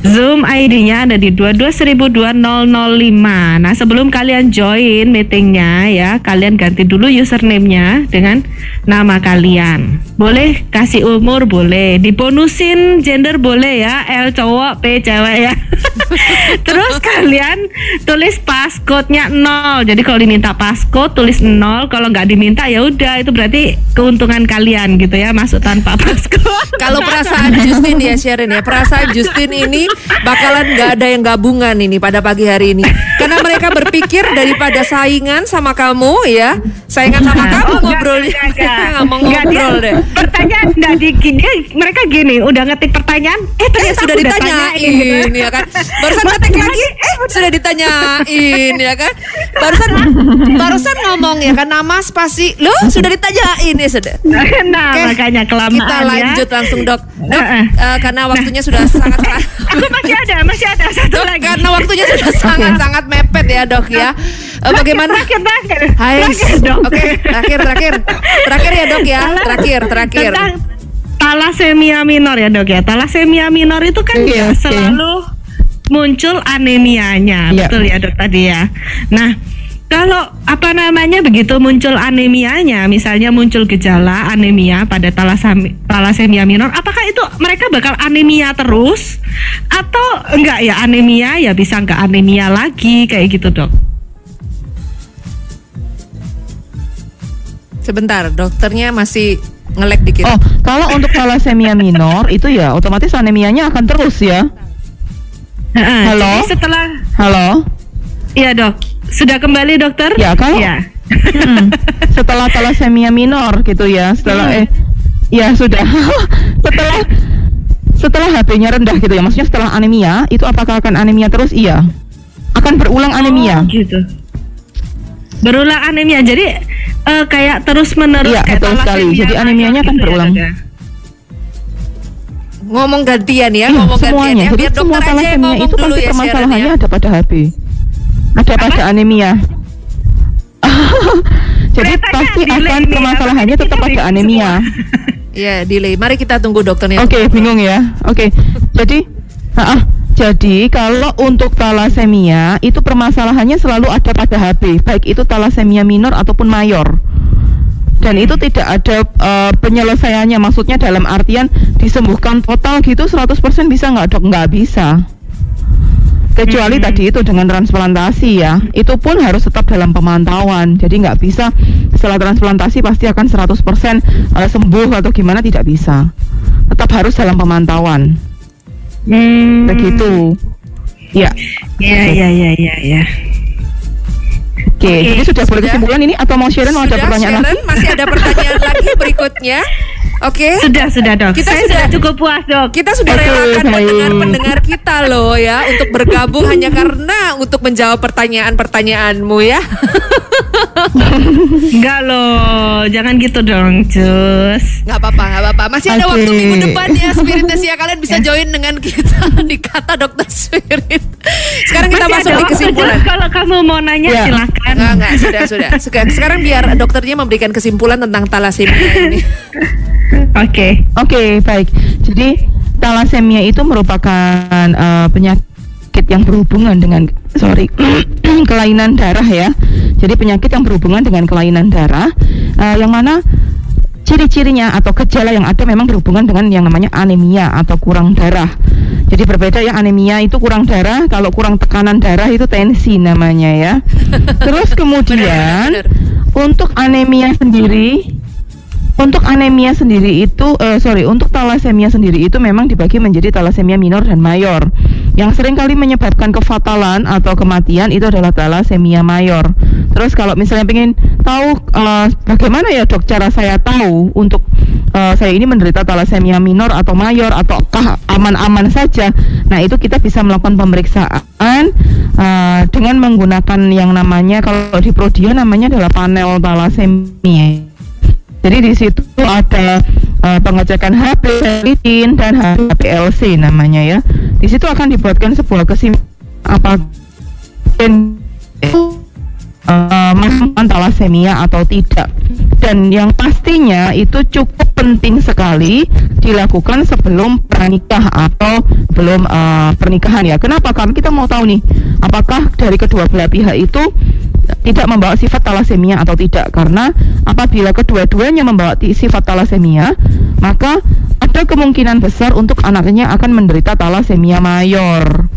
Zoom I D-nya ada di dua dua nol nol nol nol lima. Nah, sebelum kalian join meetingnya ya, kalian ganti dulu username-nya dengan nama kalian. Boleh kasih umur, boleh dibonusin gender, boleh ya, L cowok, P cewek ya. Terus kalian tulis passcode-nya nol. Jadi kalau diminta passcode tulis nol, kalau nggak diminta ya udah, itu berarti keuntungan kalian gitu ya, masuk tanpa passcode. Kalau perasaan Justine ya, Sharon ya, perasaan Justine ini bakalan nggak ada yang gabungan ini pada pagi hari ini. Karena mereka berpikir daripada saingan sama kamu ya, saingan sama kamu oh, ngobrolnya. Enggak mau ngobrol deh. Pertanyaan enggak digini, mereka gini, udah ngetik pertanyaan, eh ternyata eh, sudah ditanyain gitu. Ya kan. Barusan ngetik lagi, eh sudah ditanyain ya kan. Barusan barusan ngomong ya kan, nama spasi, lo sudah ditanyain ya sudah. Nah, okay, makanya kelamaan. Kita lanjut ya. Langsung dok. Dok, uh, uh, karena waktunya nah. sudah sangat Aku masih ada, masih ada satu dok, lagi. Karena waktunya sudah sangat-sangat okay. mepet ya, Dok ya. Uh, bagaimana? Terakhir, terakhir. Hai. Oke, okay, terakhir, terakhir. Terakhir ya Dok ya, terakhir, terakhir. Tentang thalasemia minor ya Dok ya. Thalasemia minor itu kan yeah, dia selalu yeah. muncul anemianya, yeah. betul ya Dok tadi ya. Nah, kalau apa namanya begitu muncul anemianya, misalnya muncul gejala anemia pada thalasemia minor, apakah itu mereka bakal anemia terus atau enggak ya, anemia ya bisa enggak anemia lagi kayak gitu Dok? Sebentar, dokternya masih nge-lag dikit. Oh, kalau untuk thalasemia minor itu ya otomatis anemianya akan terus ya. Nah, halo. Setelah halo. Iya, Dok. Sudah kembali, Dokter? Ya, kalau. Ya. Hmm, setelah thalasemia minor gitu ya. Setelah hmm. eh ya sudah. setelah setelah H B-nya rendah gitu ya. Maksudnya setelah anemia itu apakah akan anemia terus? Iya. Akan berulang anemia. Oh, gitu. Berulang anemia. Jadi uh, kayak terus menerus. Iya, betul sekali. Jadi anemianya akan berulang. Ya, ngomong gantian ya, iya, ngomong semuanya. Gantian ya. Biar jadi dokter aja yang ngomong itu dulu ya. Permasalahannya ada pada H B. Ada apa? Pada anemia. Jadi Beretanya pasti akan permasalahannya tetap pada anemia. Ya, delay. Mari kita tunggu dokternya. Oke, okay, bingung ya. Oke. Okay. Jadi, heeh. Jadi kalau untuk thalasemia itu permasalahannya selalu ada pada H B, baik itu thalasemia minor ataupun mayor. Dan itu tidak ada uh, penyelesaiannya, maksudnya dalam artian disembuhkan total gitu seratus persen bisa nggak dok? Nggak bisa. Kecuali hmm. tadi itu dengan transplantasi ya, itu pun harus tetap dalam pemantauan. Jadi nggak bisa setelah transplantasi pasti akan seratus persen sembuh atau gimana, tidak bisa. Tetap harus dalam pemantauan. Hmm. Begitu. Ya. Ya, ya, ya, ya, ya. Oke, okay. okay. Jadi sudah boleh kesimpulan ini atau mau Sharon mau ada pertanyaan Sharon, lagi? Masih ada pertanyaan lagi berikutnya. Oke. Okay. Sudah, sudah, Dok. Kita Saya sudah cukup puas, Dok. Kita sudah Aduh, relakan pendengar-pendengar kita loh ya untuk bergabung hanya karena untuk menjawab pertanyaan-pertanyaanmu ya. Enggak loh, jangan gitu dong, Cus. Enggak apa-apa, enggak apa-apa. Masih ada okay. waktu minggu depan ya, Spirit Asia, kalian bisa join dengan kita di Kata Dokter Spirit. Sekarang kita Masih masuk di kesimpulan. Waktu, kalau kamu mau nanya ya. Silakan. Enggak, enggak, sudah, sudah. Sekarang biar dokternya memberikan kesimpulan tentang thalasemia ini. Oke, okay. oke okay, baik. Jadi thalasemia itu merupakan uh, penyakit yang berhubungan dengan sorry kelainan darah ya. Jadi penyakit yang berhubungan dengan kelainan darah uh, yang mana ciri-cirinya atau gejala yang ada memang berhubungan dengan yang namanya anemia atau kurang darah. Jadi berbeda ya, anemia itu kurang darah, kalau kurang tekanan darah itu tensi namanya ya. Terus kemudian bener, bener. untuk anemia sendiri, untuk anemia sendiri itu, uh, sorry, untuk thalasemia sendiri itu memang dibagi menjadi thalasemia minor dan mayor. Yang seringkali menyebabkan kefatalan atau kematian itu adalah thalasemia mayor. Terus kalau misalnya pengen tahu uh, bagaimana ya dok cara saya tahu untuk uh, saya ini menderita thalasemia minor atau mayor ataukah aman-aman saja. Nah itu kita bisa melakukan pemeriksaan uh, dengan menggunakan yang namanya, kalau di Prodia namanya adalah panel thalasemia. Jadi di situ ada uh, pengecekan H P L C dan H P L C namanya ya. Di situ akan dibuatkan sebuah kesimpulan apa itu uh, merupakan thalasemia atau tidak. Dan yang pastinya itu cukup penting sekali dilakukan sebelum pernikah atau belum uh, pernikahan ya. Kenapa? Karena kita mau tahu nih apakah dari kedua belah pihak itu tidak membawa sifat thalasemia atau tidak. Karena apabila kedua-duanya membawa sifat thalasemia, maka ada kemungkinan besar untuk anaknya akan menderita thalasemia mayor.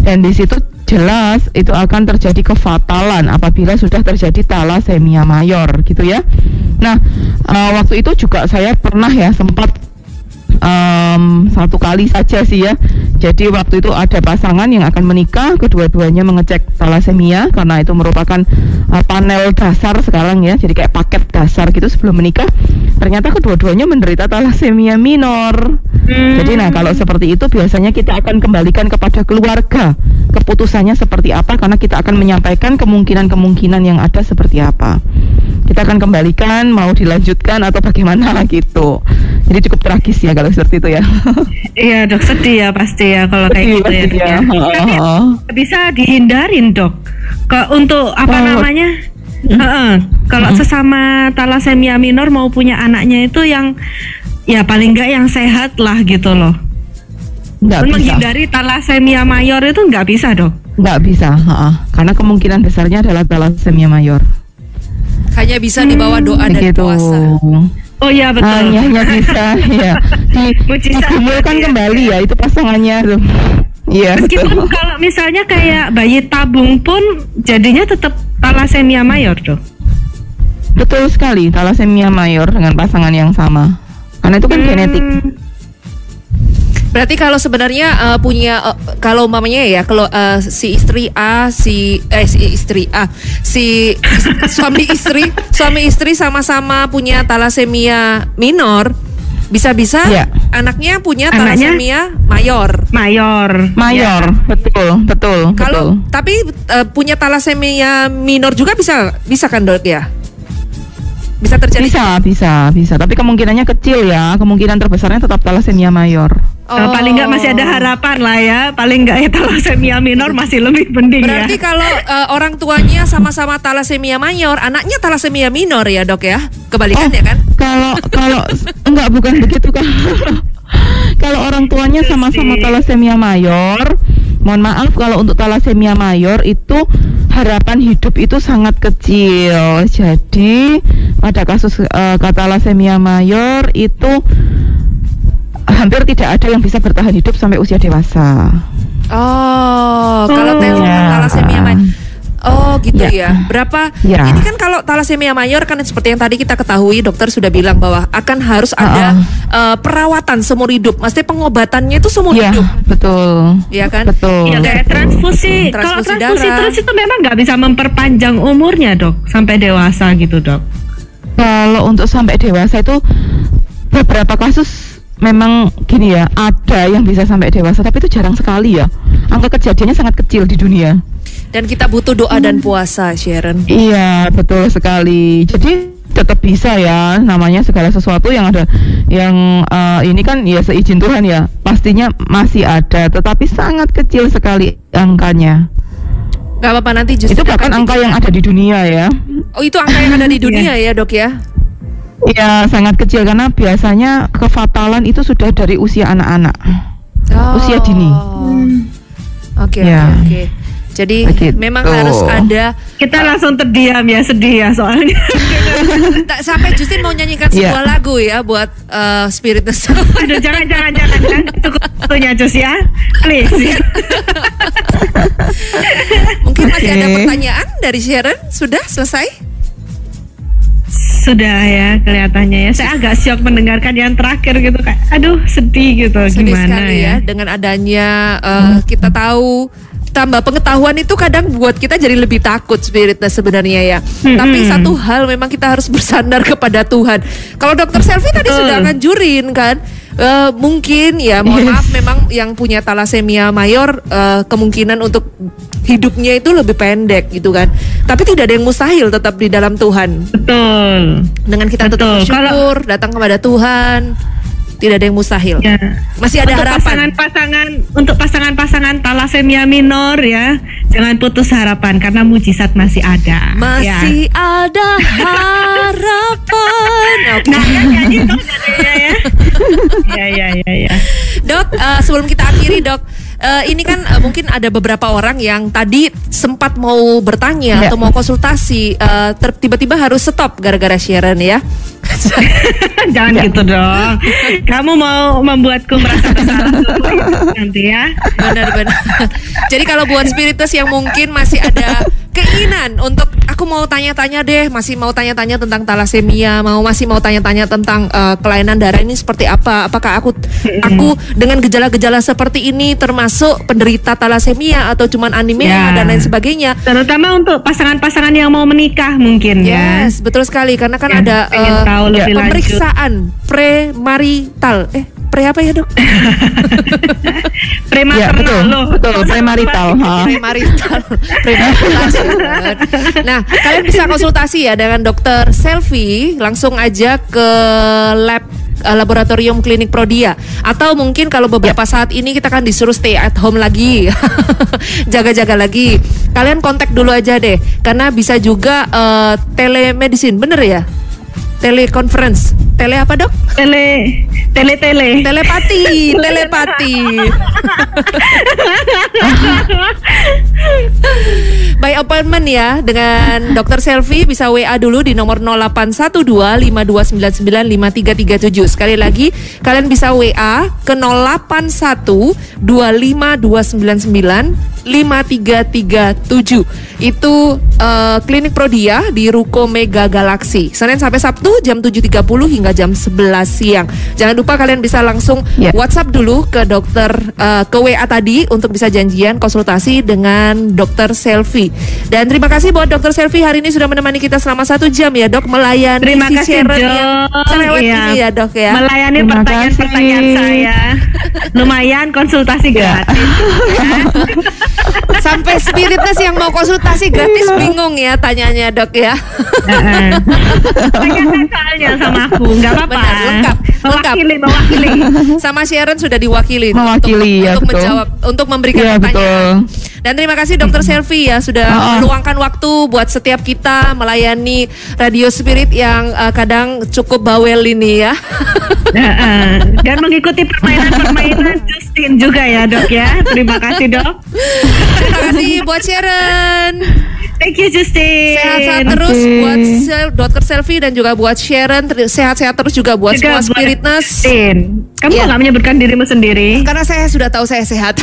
Dan di situ jelas itu akan terjadi kefatalan apabila sudah terjadi thalasemia mayor gitu ya. Nah uh, waktu itu juga saya pernah ya sempat um, satu kali saja sih ya. Jadi waktu itu ada pasangan yang akan menikah, kedua-duanya mengecek thalasemia karena itu merupakan uh, panel dasar sekarang ya, jadi kayak paket dasar gitu sebelum menikah. Ternyata kedua-duanya menderita thalasemia minor. Hmm. Jadi nah kalau seperti itu biasanya kita akan kembalikan kepada keluarga keputusannya seperti apa, karena kita akan menyampaikan kemungkinan-kemungkinan yang ada seperti apa. Kita akan kembalikan mau dilanjutkan atau bagaimana gitu. Jadi cukup tragis ya kalau seperti itu ya. Iya dok, sedih ya pasti. Ya kalau kayak gitu ya, ya. Tapi bisa dihindarin dok. Kalau untuk apa oh. namanya? Mm. Uh-uh. Kalau mm. sesama thalasemia minor mau punya anaknya itu yang ya paling enggak yang sehat lah gitu loh. Enggak bisa. Menghindari thalasemia mayor itu enggak bisa dok. Enggak bisa, uh-uh. karena kemungkinan besarnya adalah thalasemia mayor. Hanya bisa hmm, dibawa doa dan gitu. Puasa. Oh iya betul. Hanya hanya bisa ya. Dikumpulkan ya. Kembali ya itu pasangannya tuh. Iya. Meskipun betul. Kalau misalnya kayak bayi tabung pun jadinya tetap thalasemia mayor tuh. Betul sekali, thalasemia mayor dengan pasangan yang sama. Karena itu kan hmm. genetik. Berarti kalau sebenarnya uh, punya uh, kalau mamanya ya kalau uh, si istri A si eh si istri A si istri, suami istri suami istri sama-sama punya thalasemia minor, bisa-bisa ya. Anaknya punya thalasemia mayor. Mayor. Mayor, ya. betul, betul. Kalau betul. Tapi uh, punya thalasemia minor juga bisa bisa kan dok ya? Bisa terjadi? Bisa, bisa, bisa. Tapi kemungkinannya kecil ya. Kemungkinan terbesarnya tetap thalasemia mayor. Oh. Paling nggak masih ada harapan lah ya. Paling nggak ya thalasemia minor masih lebih penting. Berarti ya. Berarti kalau uh, orang tuanya sama-sama thalasemia mayor, anaknya thalasemia minor ya dok ya? Kebalikan oh, ya kan? Kalau kalau enggak bukan begitu kan. Kalau orang tuanya sama-sama thalasemia mayor, mohon maaf kalau untuk thalasemia mayor itu harapan hidup itu sangat kecil. Jadi pada kasus uh, thalasemia mayor itu hampir tidak ada yang bisa bertahan hidup sampai usia dewasa. Oh, kalau oh. thalasemia mayor. Oh gitu ya, ya. Berapa ya. Ini kan kalau thalasemia mayor kan seperti yang tadi kita ketahui dokter sudah bilang bahwa akan harus ada uh, uh, perawatan seumur hidup. Maksudnya pengobatannya itu seumur ya, hidup. Betul. Iya kan? Betul. Iya kayak transfusi. Betul. Kalau transfusi, transfusi terus itu memang nggak bisa memperpanjang umurnya dok, sampai dewasa gitu dok. Kalau untuk sampai dewasa itu beberapa kasus memang gini ya, ada yang bisa sampai dewasa, tapi itu jarang sekali ya. Angka kejadiannya sangat kecil di dunia. Dan kita butuh doa hmm. dan puasa, Sharon. Iya, betul sekali. Jadi tetap bisa ya, namanya segala sesuatu yang ada, yang uh, ini kan ya seizin Tuhan ya, pastinya masih ada, tetapi sangat kecil sekali angkanya. Gak apa-apa nanti justru itu bahkan angka yang ada di dunia ya. Oh itu angka yang ada di dunia ya dok ya? Iya sangat kecil karena biasanya kefatalan itu sudah dari usia anak-anak, oh. usia dini. Oke. Okay, ya. Oke. Okay. Jadi begitu. Memang harus ada. Kita langsung terdiam ya, sedih ya soalnya. Tak sampai Justin mau nyanyikan yeah. sebuah lagu ya buat uh, spiritnya. Aduh, jangan jangan jangan jangan cukup punya Jus ya, please. Mungkin masih okay. ada pertanyaan dari Sharon? Sudah selesai? Sudah ya kelihatannya ya. Saya agak syok mendengarkan yang terakhir gitu, kayak aduh sedih gitu. Sedih gimana sekali ya, ya dengan adanya uh, kita tahu tambah pengetahuan itu kadang buat kita jadi lebih takut spiritnya sebenarnya ya. Hmm. Tapi satu hal memang kita harus bersandar kepada Tuhan. Kalau Dokter Selvi tadi uh. sudah nganjurin kan uh, mungkin ya mohon maaf memang yang punya thalasemia mayor uh, kemungkinan untuk hidupnya itu lebih pendek gitu kan. Tapi tidak ada yang mustahil, tetap di dalam Tuhan. Betul. Dengan kita betul. Tetap bersyukur, kalau datang kepada Tuhan, tidak ada yang mustahil. Ya. Masih ada untuk harapan. Pasangan-pasangan, untuk pasangan-pasangan thalasemia minor ya, jangan putus harapan karena mujizat masih ada. Masih ya. Ada harapan. Okay. Nah, ya, gitu, ya, ya. Ya, ya, ya, ya. Dok, uh, sebelum kita akhiri, Dok. Uh, ini kan uh, mungkin ada beberapa orang yang tadi sempat mau bertanya ya. Atau mau konsultasi uh, ter- tiba-tiba harus stop gara-gara Sharon ya. Jangan ya. Gitu dong. Kamu mau membuatku merasa bersalah nanti ya. Benar-benar. Jadi kalau buat spiritus yang mungkin masih ada keinginan untuk aku mau tanya-tanya deh, masih mau tanya-tanya tentang thalasemia, mau masih mau tanya-tanya tentang uh, kelainan darah ini seperti apa? Apakah aku aku dengan gejala-gejala seperti ini termasuk masuk penderita thalasemia atau cuman anemia ya. Dan lain sebagainya. Terutama untuk pasangan-pasangan yang mau menikah mungkin yes, ya. Betul sekali karena kan ya, ada uh, tahu lebih pemeriksaan lanjut. Premarital. Eh, pre apa ya, Dok? Premarital. Ya, betul, loh. Betul, premarital. Premarital. Premarital. Nah, kalian bisa konsultasi ya dengan Dokter Selvi, langsung aja ke lab Laboratorium Klinik Prodia. Atau mungkin kalau beberapa yep. saat ini kita kan disuruh stay at home lagi, jaga-jaga lagi, kalian kontak dulu aja deh. Karena bisa juga uh, telemedicine, bener ya? Telekonferensi, tele apa, Dok? Tele, tele tele, telepati, telepati. By appointment ya dengan Dokter Selvi, bisa W A dulu di nomor nol delapan satu dua lima dua sembilan sembilan lima tiga tiga tujuh. Sekali lagi kalian bisa W A ke nol delapan satu dua lima dua sembilan sembilan lima tiga tiga tujuh. Itu uh, Klinik Prodia di Ruko Mega Galaksi, Senin sampai Sabtu jam tujuh tiga puluh hingga jam sebelas siang. Jangan lupa kalian bisa langsung yeah. WhatsApp dulu ke dokter uh, ke W A tadi untuk bisa janjian konsultasi dengan Dokter Selvi. Dan terima kasih buat Dokter Selvi hari ini sudah menemani kita selama satu jam ya, Dok, melayani terima si kasih, Sharon Dok. Yang selewat iya. ini ya, Dok ya. Melayani terima pertanyaan-pertanyaan kasih. Saya. Lumayan konsultasi gratis. Sampai spiritnya yang mau konsultasi gratis bingung ya tanyanya, Dok ya. Heeh. Soalnya sama aku, nggak apa-apa. Benar, lengkap, lengkap. Mewakili, mewakili. Sama Sharon sudah diwakili, mewakili, untuk, ya, untuk menjawab, untuk memberikan ya, pertanyaan. Betul. Dan terima kasih Dokter Selvi ya sudah oh. meluangkan waktu buat setiap kita melayani radio spirit yang uh, kadang cukup bawel ini ya. Dan mengikuti permainan-permainan Justine juga ya, Dok ya. Terima kasih, Dok. Terima kasih buat Sharon. Thank you, Justine. Sehat-sehat okay. terus buat Dokter Selvi dan juga buat Sharon. Sehat-sehat terus juga buat semua spiritness. Kamu yeah. gak menyebutkan dirimu sendiri? Karena saya sudah tahu saya sehat.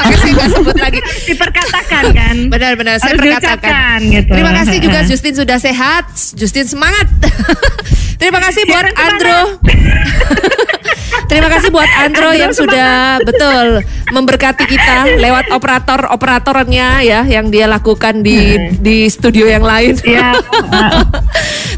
Makanya saya gak sebut lagi. Diperkatakan kan? Benar-benar, saya perkatakan gitu. Terima kasih juga Justine sudah sehat. Justine semangat. Terima kasih buat Andro. Terima kasih buat Andro yang semangat. Sudah betul memberkati kita lewat operator-operatornya ya yang dia lakukan di hmm. di studio yang lain. Ya.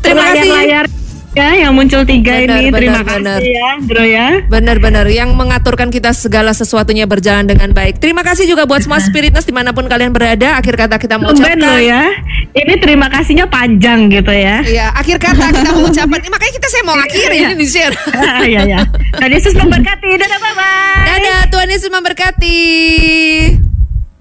Terima kasih. Layar. Ya, yang muncul tiga benar, ini benar, terima benar. Kasih ya, Bro ya. Benar-benar yang mengaturkan kita segala sesuatunya berjalan dengan baik. Terima kasih juga buat semua spiritness dimanapun kalian berada. Akhir kata kita mengucapkan. Benar ya. Ini terima kasihnya panjang gitu ya. Iya, akhir kata kita mengucapkan. Makanya kita saya mau akhiri ini di share. Iya ya. Tuhan Yesus memberkati. Dadah, bye bye. Dadah, Tuhan Yesus memberkati.